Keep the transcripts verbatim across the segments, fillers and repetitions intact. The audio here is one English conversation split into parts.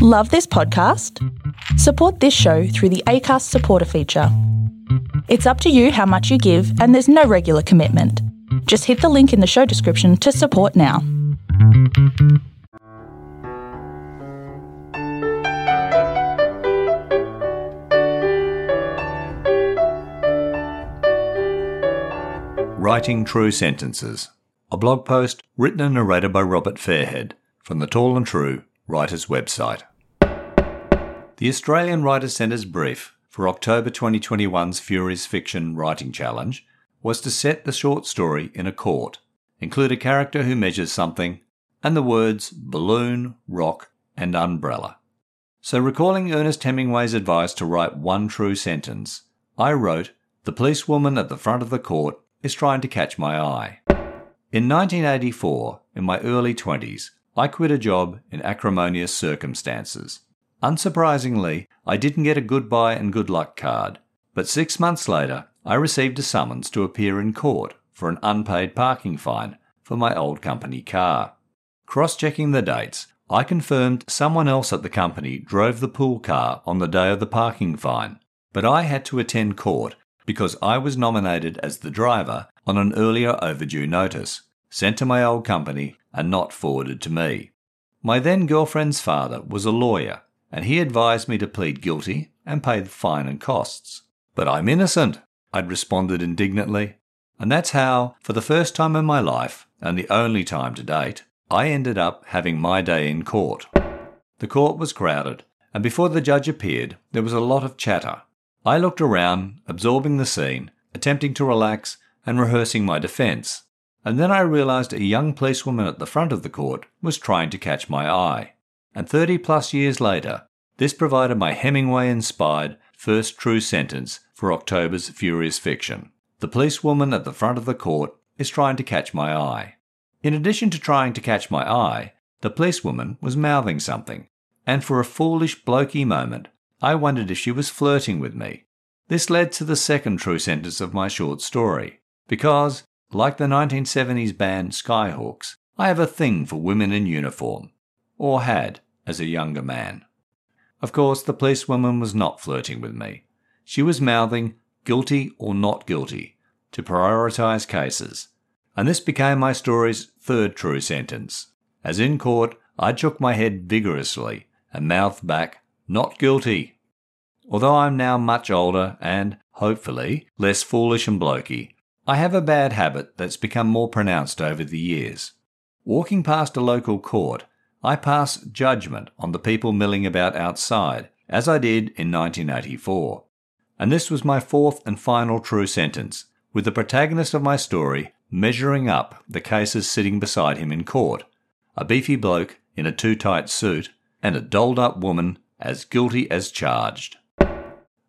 Love this podcast? Support this show through the Acast supporter feature. It's up to you how much you give and there's no regular commitment. Just hit the link in the show description to support now. Writing True Sentences, a blog post written and narrated by Robert Fairhead from the Tall and True Writers website. The Australian Writers Centre's brief for October twenty twenty-one's Furious Fiction Writing Challenge was to set the short story in a court, include a character who measures something, and the words balloon, rock, and umbrella. So recalling Ernest Hemingway's advice to write one true sentence, I wrote, "The policewoman at the front of the court is trying to catch my eye." In nineteen eighty-four, in my early twenties, I quit a job in acrimonious circumstances. Unsurprisingly, I didn't get a goodbye and good luck card, but six months later, I received a summons to appear in court for an unpaid parking fine for my old company car. Cross-checking the dates, I confirmed someone else at the company drove the pool car on the day of the parking fine, but I had to attend court because I was nominated as the driver on an earlier overdue notice, sent to my old company and not forwarded to me. My then-girlfriend's father was a lawyer, and he advised me to plead guilty and pay the fine and costs. "But I'm innocent," I'd responded indignantly. And that's how, for the first time in my life, and the only time to date, I ended up having my day in court. The court was crowded, and before the judge appeared, there was a lot of chatter. I looked around, absorbing the scene, attempting to relax and rehearsing my defence, and then I realised a young policewoman at the front of the court was trying to catch my eye. And thirty-plus years later, this provided my Hemingway-inspired first true sentence for October's Furious Fiction. "The policewoman at the front of the court is trying to catch my eye." In addition to trying to catch my eye, the policewoman was mouthing something, and for a foolish blokey moment, I wondered if she was flirting with me. This led to the second true sentence of my short story, because, like the nineteen seventies band Skyhooks, I have a thing for women in uniform, or had, as a younger man. Of course, the policewoman was not flirting with me. She was mouthing guilty or not guilty to prioritise cases, and this became my story's third true sentence. As in court, I shook my head vigorously and mouthed back, "Not guilty." Although I'm now much older and, hopefully, less foolish and blokey, I have a bad habit that's become more pronounced over the years. Walking past a local court, I pass judgment on the people milling about outside, as I did in nineteen eighty-four. And this was my fourth and final true sentence, with the protagonist of my story measuring up the cases sitting beside him in court, a beefy bloke in a too-tight suit and a dolled-up woman as guilty as charged.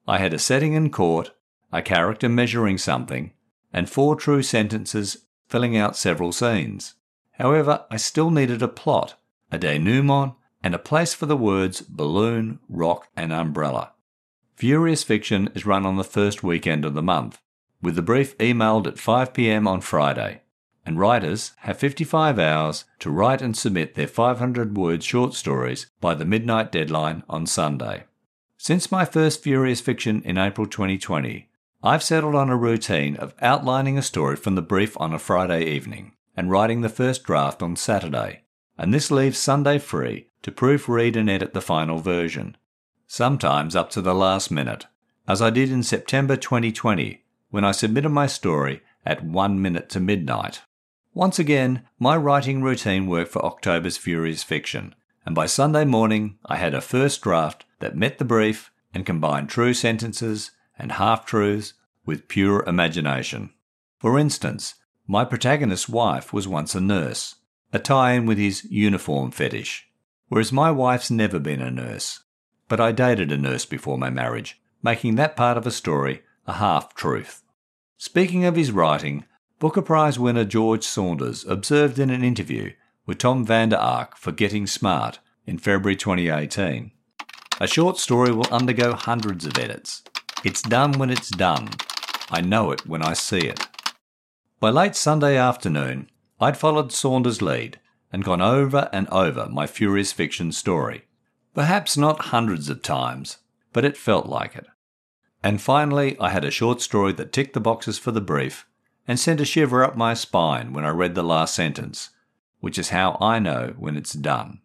I had a setting in court, a character measuring something, and four true sentences filling out several scenes. However, I still needed a plot, a denouement, and a place for the words balloon, rock, and umbrella. Furious Fiction is run on the first weekend of the month, with the brief emailed at five p.m. on Friday, and writers have fifty-five hours to write and submit their five hundred word short stories by the midnight deadline on Sunday. Since my first Furious Fiction in April twenty twenty, I've settled on a routine of outlining a story from the brief on a Friday evening and writing the first draft on Saturday, and this leaves Sunday free to proofread and edit the final version, sometimes up to the last minute, as I did in September twenty twenty, when I submitted my story at one minute to midnight. Once again, my writing routine worked for October's Furious Fiction, and by Sunday morning I had a first draft that met the brief and combined true sentences and half-truths with pure imagination. For instance, my protagonist's wife was once a nurse, a tie-in with his uniform fetish, whereas my wife's never been a nurse. But I dated a nurse before my marriage, making that part of a story a half-truth. Speaking of his writing, Booker Prize winner George Saunders observed in an interview with Tom Vander Ark for Getting Smart in February twenty eighteen, "A short story will undergo hundreds of edits. It's done when it's done. I know it when I see it." By late Sunday afternoon, I'd followed Saunders' lead and gone over and over my Furious Fiction story, Perhaps not hundreds of times, but it felt like it. And finally, I had a short story that ticked the boxes for the brief and sent a shiver up my spine when I read the last sentence, which is how I know when it's done.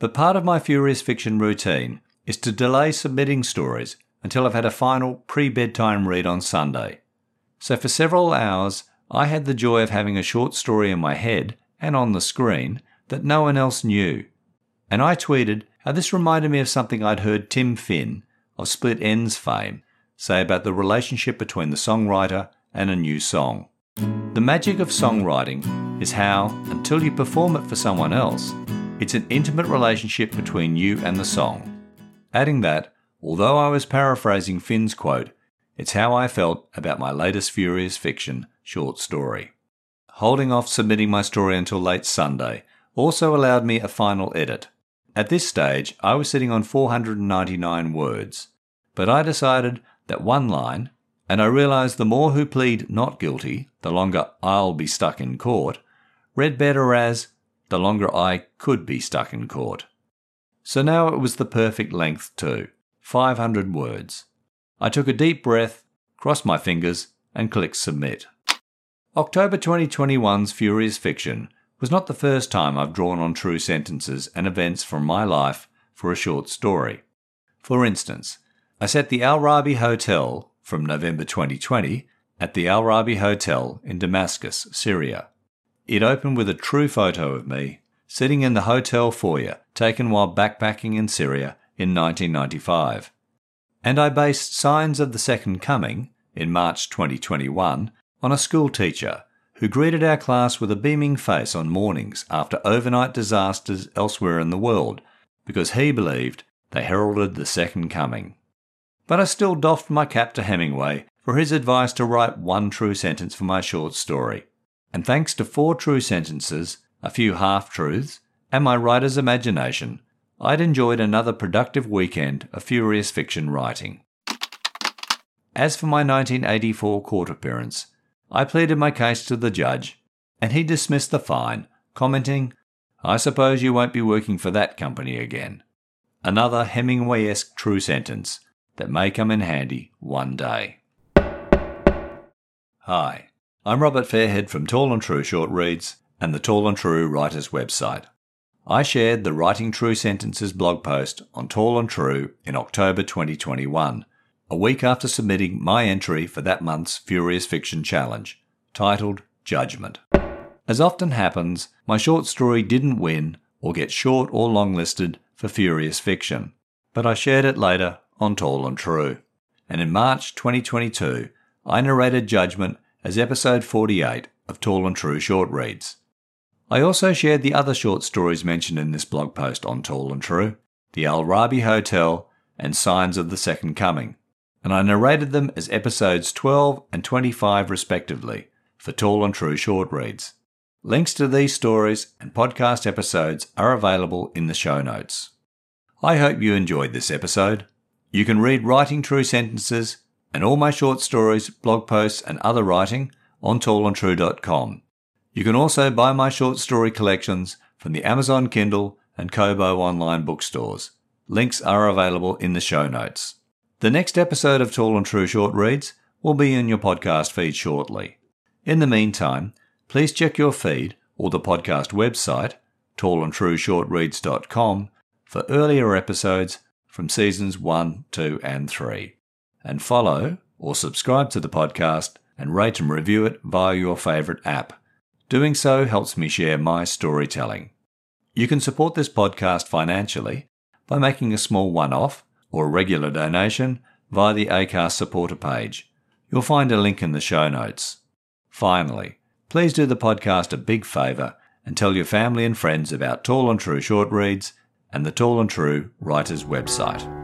But part of my Furious Fiction routine is to delay submitting stories until I've had a final pre-bedtime read on Sunday. So for several hours, I had the joy of having a short story in my head and on the screen that no one else knew. And I tweeted how this reminded me of something I'd heard Tim Finn, of Split Enz fame, say about the relationship between the songwriter and a new song. The magic of songwriting is how, until you perform it for someone else, it's an intimate relationship between you and the song. Adding that, although I was paraphrasing Finn's quote, it's how I felt about my latest Furious Fiction short story. Holding off submitting my story until late Sunday also allowed me a final edit. At this stage, I was sitting on four hundred ninety-nine words, but I decided that one line, and I realised the more who plead not guilty, the longer I'll be stuck in court, read better as, the longer I could be stuck in court. So now it was the perfect length too, five hundred words. I took a deep breath, crossed my fingers, and clicked submit. October twenty twenty-one's Furious Fiction was not the first time I've drawn on true sentences and events from my life for a short story. For instance, I set the Al-Rabie Hotel from November twenty twenty at the Al-Rabie Hotel in Damascus, Syria. It opened with a true photo of me sitting in the hotel foyer taken while backpacking in Syria in nineteen ninety-five. And I based Signs of the Second Coming in March twenty twenty-one on a school teacher who greeted our class with a beaming face on mornings after overnight disasters elsewhere in the world, because he believed they heralded the second coming. But I still doffed my cap to Hemingway for his advice to write one true sentence for my short story. And thanks to four true sentences, a few half-truths, and my writer's imagination, I'd enjoyed another productive weekend of Furious Fiction writing. As for my nineteen eighty-four court appearance, I pleaded my case to the judge, and he dismissed the fine, commenting, "I suppose you won't be working for that company again." Another Hemingway-esque true sentence that may come in handy one day. Hi, I'm Robert Fairhead from Tall and True Short Reads and the Tall and True Writers website. I shared the Writing True Sentences blog post on Tall and True in October twenty twenty-one, a week after submitting my entry for that month's Furious Fiction Challenge, titled Judgment. As often happens, my short story didn't win or get short or long-listed for Furious Fiction, but I shared it later on Tall and True. And in March twenty twenty-two, I narrated Judgment as episode forty-eight of Tall and True Short Reads. I also shared the other short stories mentioned in this blog post on Tall and True, The Al-Rabie Hotel and Signs of the Second Coming, and I narrated them as episodes twelve and twenty-five respectively for Tall and True Short Reads. Links to these stories and podcast episodes are available in the show notes. I hope you enjoyed this episode. You can read Writing True Sentences and all my short stories, blog posts and other writing on tall and true dot com. You can also buy my short story collections from the Amazon Kindle and Kobo online bookstores. Links are available in the show notes. The next episode of Tall and True Short Reads will be in your podcast feed shortly. In the meantime, please check your feed or the podcast website, tall and true short reads dot com, for earlier episodes from seasons one, two and three. And follow or subscribe to the podcast and rate and review it via your favourite app. Doing so helps me share my storytelling. You can support this podcast financially by making a small one-off or a regular donation via the Acast supporter page. You'll find a link in the show notes. Finally, please do the podcast a big favour and tell your family and friends about Tall and True Short Reads and the Tall and True Writers website.